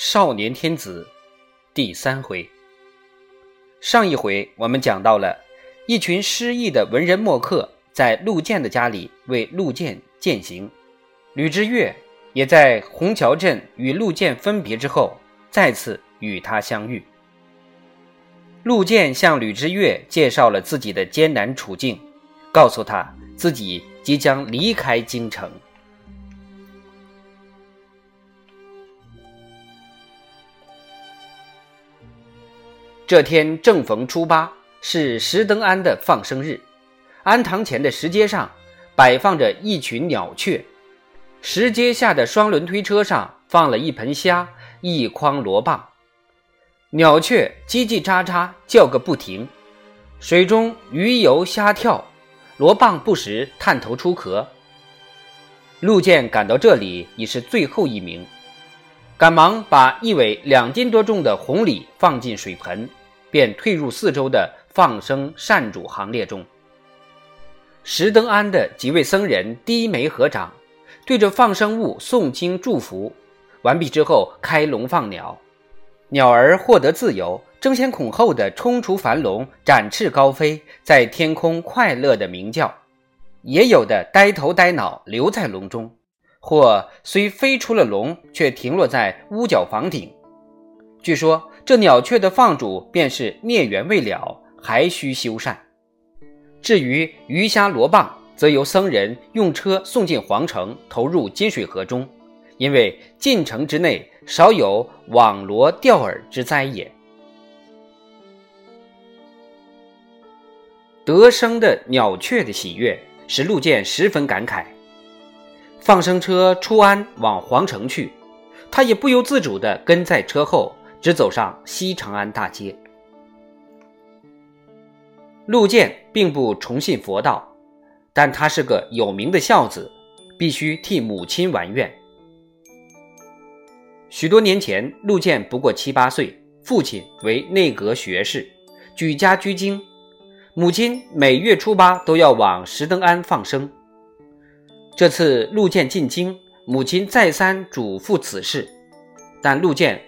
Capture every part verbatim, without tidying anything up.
少年天子第三回。上一回我们讲到了一群失意的文人墨客在陆建的家里为陆建践行，吕知越也在虹桥镇与陆建分别之后再次与他相遇。陆建向吕知越介绍了自己的艰难处境，告诉他自己即将离开京城。这天正逢初八，是石登庵的放生日。庵堂前的石阶上摆放着一群鸟雀，石阶下的双轮推车上放了一盆虾，一筐罗蚌。鸟雀叽叽喳喳叫个不停，水中鱼游虾跳，罗蚌不时探头出壳。陆建赶到这里已是最后一名，赶忙把一尾两斤多重的红鲤放进水盆，便退入四周的放生善主行列中。石登庵的几位僧人低眉合掌，对着放生物诵经祝福。完毕之后，开笼放鸟，鸟儿获得自由，争先恐后的冲出樊笼，展翅高飞，在天空快乐的鸣叫；也有的呆头呆脑留在笼中，或虽飞出了笼，却停落在屋角房顶。据说这鸟雀的放主便是孽缘未了，还需修缮。至于鱼虾罗蚌，则由僧人用车送进皇城，投入金水河中，因为进城之内少有网罗钓饵之灾也。得生的鸟雀的喜悦使陆建十分感慨。放生车出安往皇城去，他也不由自主地跟在车后，直走上西长安大街。陆建并不崇信佛道，但他是个有名的孝子，必须替母亲完愿。许多年前，陆建不过七八岁，父亲为内阁学士，举家居京，母亲每月初八都要往石登庵放生。这次陆建进京，母亲再三嘱咐此事，但陆建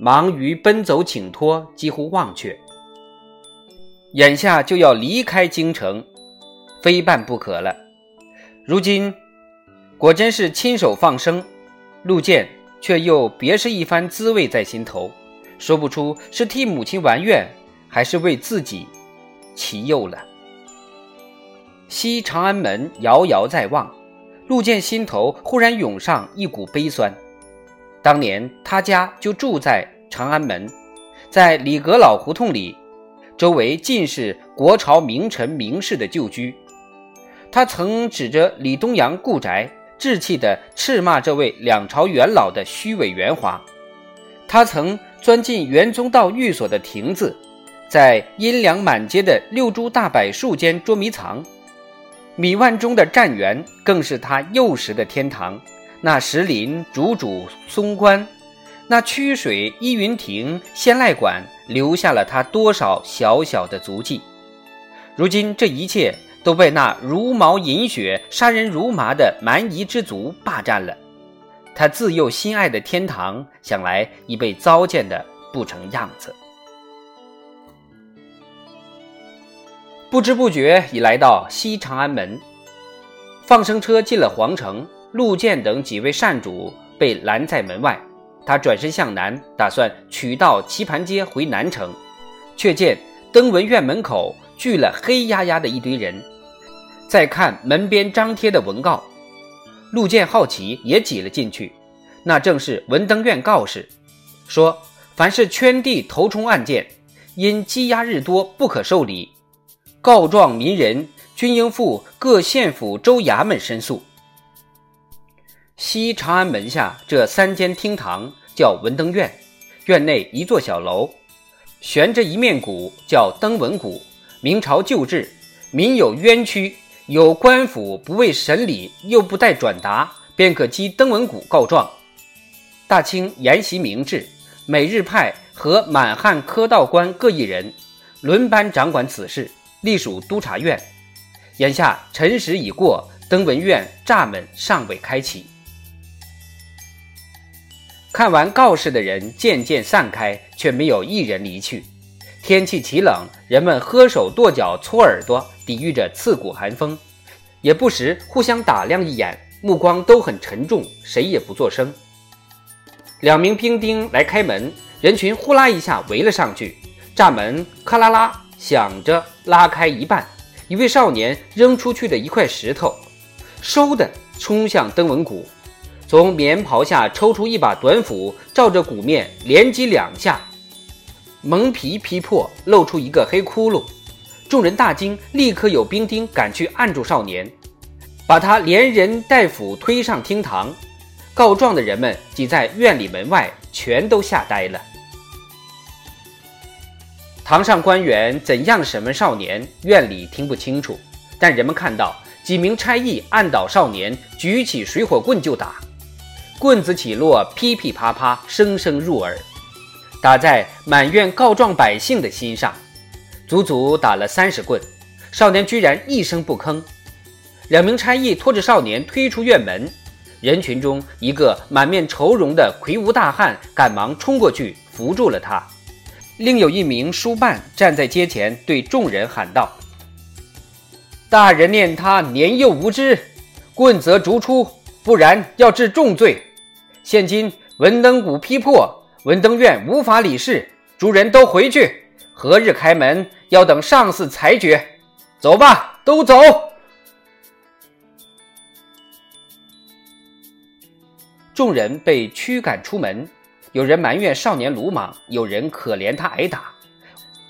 忙于奔走请托，几乎忘却。眼下就要离开京城，非办不可了。如今果真是亲手放生，陆建却又别是一番滋味在心头，说不出是替母亲完愿，还是为自己祈佑了。西长安门遥遥在望，陆建心头忽然涌上一股悲酸。当年他家就住在长安门，在李阁老胡同里，周围尽是国朝名臣名士的旧居。他曾指着李东阳故宅稚气地斥骂这位两朝元老的虚伪圆滑，他曾钻进元宗道寓所的亭子，在阴凉满街的六株大柏树间捉迷藏。米万中的战园更是他幼时的天堂，那石林、竹渚、松关，那曲水、依云亭、仙籁馆，留下了他多少小小的足迹。如今这一切都被那茹毛饮血、杀人如麻的蛮夷之族霸占了，他自幼心爱的天堂，想来已被糟践的不成样子。不知不觉已来到西长安门，放生车进了皇城，陆建等几位善主被拦在门外。他转身向南，打算取道棋盘街回南城，却见登文院门口聚了黑压压的一堆人。再看门边张贴的文告，陆建好奇也挤了进去，那正是文登院告示，说凡是圈地投冲案件，因积压日多不可受理，告状民人均应赴各县府州衙门申诉。西长安门下这三间厅堂叫文登院，院内一座小楼，悬着一面鼓叫登闻鼓。明朝旧制，民有冤屈，有官府不为审理又不待转达，便可击登闻鼓告状。大清沿袭明制，每日派和满汉科道官各一人，轮班掌管此事，隶属督察院。眼下辰时已过，登闻院栅门尚未开启。看完告示的人渐渐散开，却没有一人离去。天气奇冷，人们喝手跺脚搓耳朵，抵御着刺骨寒风，也不时互相打量一眼，目光都很沉重，谁也不作声。两名兵丁来开门，人群呼啦一下围了上去，栅门咔啦啦响着拉开一半，一位少年扔出去的一块石头，嗖的冲向登闻鼓，从棉袍下抽出一把短斧，照着鼓面连击两下，蒙皮劈破，露出一个黑窟窿。众人大惊，立刻有兵丁赶去按住少年，把他连人带斧推上厅堂。告状的人们挤在院里门外，全都吓呆了。堂上官员怎样审问少年，院里听不清楚，但人们看到几名差役按倒少年，举起水火棍就打，棍子起落噼噼啪啪，声声入耳，打在满院告状百姓的心上。足足打了三十棍，少年居然一声不吭。两名差役拖着少年推出院门，人群中一个满面愁容的魁梧大汉赶忙冲过去扶住了他，另有一名书办站在街前对众人喊道：“大人念他年幼无知，棍责逐出，不然要治重罪。现今文登鼓劈破，文登院无法理事，诸人都回去，何日开门，要等上司裁决。走吧，都走。”众人被驱赶出门，有人埋怨少年鲁莽，有人可怜他挨打。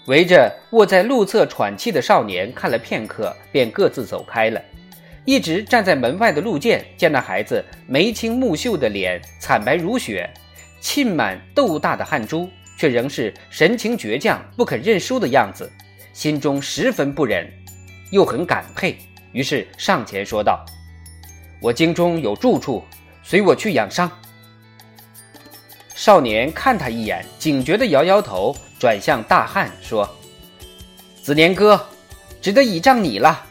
围着卧在路侧喘气的少年看了片刻，便各自走开了。一直站在门外的陆建见那孩子眉清目秀的脸惨白如雪，沁满豆大的汗珠，却仍是神情倔强不肯认输的样子，心中十分不忍，又很感佩，于是上前说道：“我京中有住处，随我去养伤。”少年看他一眼，警觉地摇摇头，转向大汉说：“子年哥，只得倚仗你了。”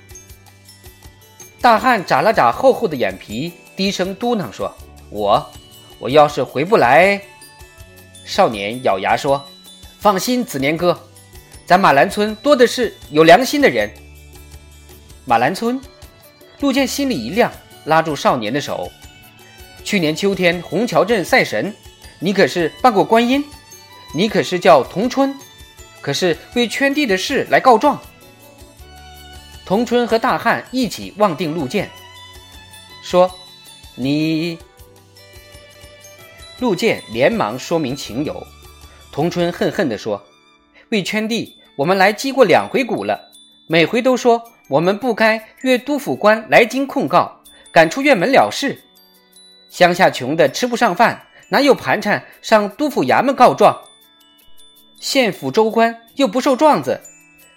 大汉眨了眨厚厚的眼皮，低声嘟囔说：“我，我要是回不来……”少年咬牙说：“放心，子年哥，咱马兰村多的是有良心的人。”马兰村，陆建心里一亮，拉住少年的手：“去年秋天红桥镇赛神，你可是扮过观音，你可是叫童春，可是为圈地的事来告状。”童春和大汉一起望定陆建，说：“你……”陆建连忙说明情由。童春恨恨地说：“为圈地，我们来击过两回鼓了，每回都说我们不该越督府官来京控告，赶出院门了事。乡下穷的吃不上饭，哪有盘缠上督府衙门告状？县府州官又不受状子，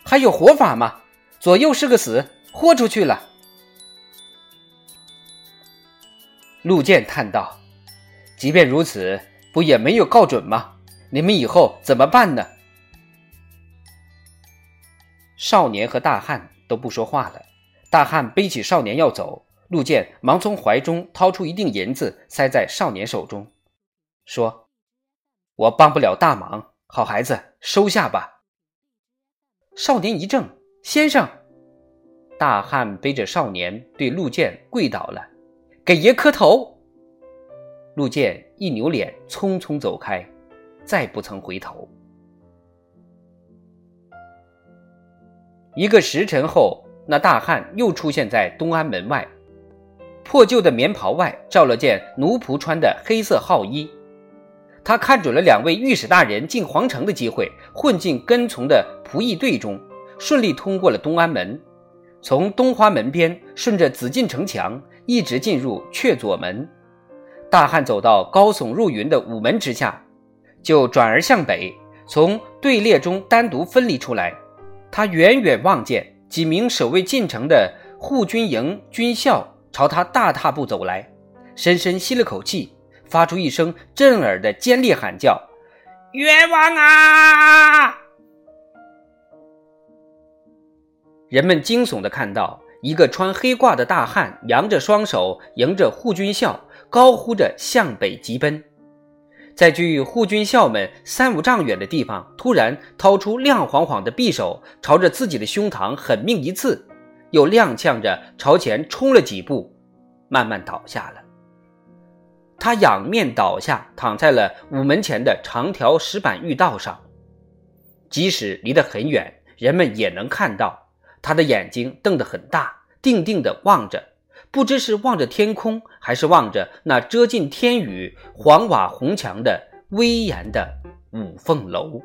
还有活法吗？左右是个死，豁出去了。”陆建叹道：“即便如此，不也没有告准吗？你们以后怎么办呢？”少年和大汉都不说话了。大汉背起少年要走，陆建忙从怀中掏出一锭银子塞在少年手中，说：“我帮不了大忙，好孩子，收下吧。”少年一怔：“先生！”大汉背着少年对陆建跪倒了：“给爷磕头！”陆建一扭脸，匆匆走开，再不曾回头。一个时辰后，那大汉又出现在东安门外，破旧的棉袍外罩了件奴仆穿的黑色号衣，他看准了两位御史大人进皇城的机会，混进跟从的仆役队中，顺利通过了东安门，从东华门边顺着紫禁城墙一直进入阙左门。大汉走到高耸入云的午门之下，就转而向北，从队列中单独分离出来。他远远望见几名守卫进城的护军营军校朝他大踏步走来，深深吸了口气，发出一声震耳的尖烈喊叫：“冤枉啊！”人们惊悚地看到一个穿黑褂的大汉扬着双手，迎着护军校，高呼着向北疾奔。在距护军校门三五丈远的地方，突然掏出亮晃晃的匕首，朝着自己的胸膛狠命一刺，又踉跄着朝前冲了几步，慢慢倒下了。他仰面倒下，躺在了午门前的长条石板御道上，即使离得很远，人们也能看到他的眼睛瞪得很大，定定地望着，不知是望着天空，还是望着那遮尽天宇黄瓦红墙的威严的五凤楼。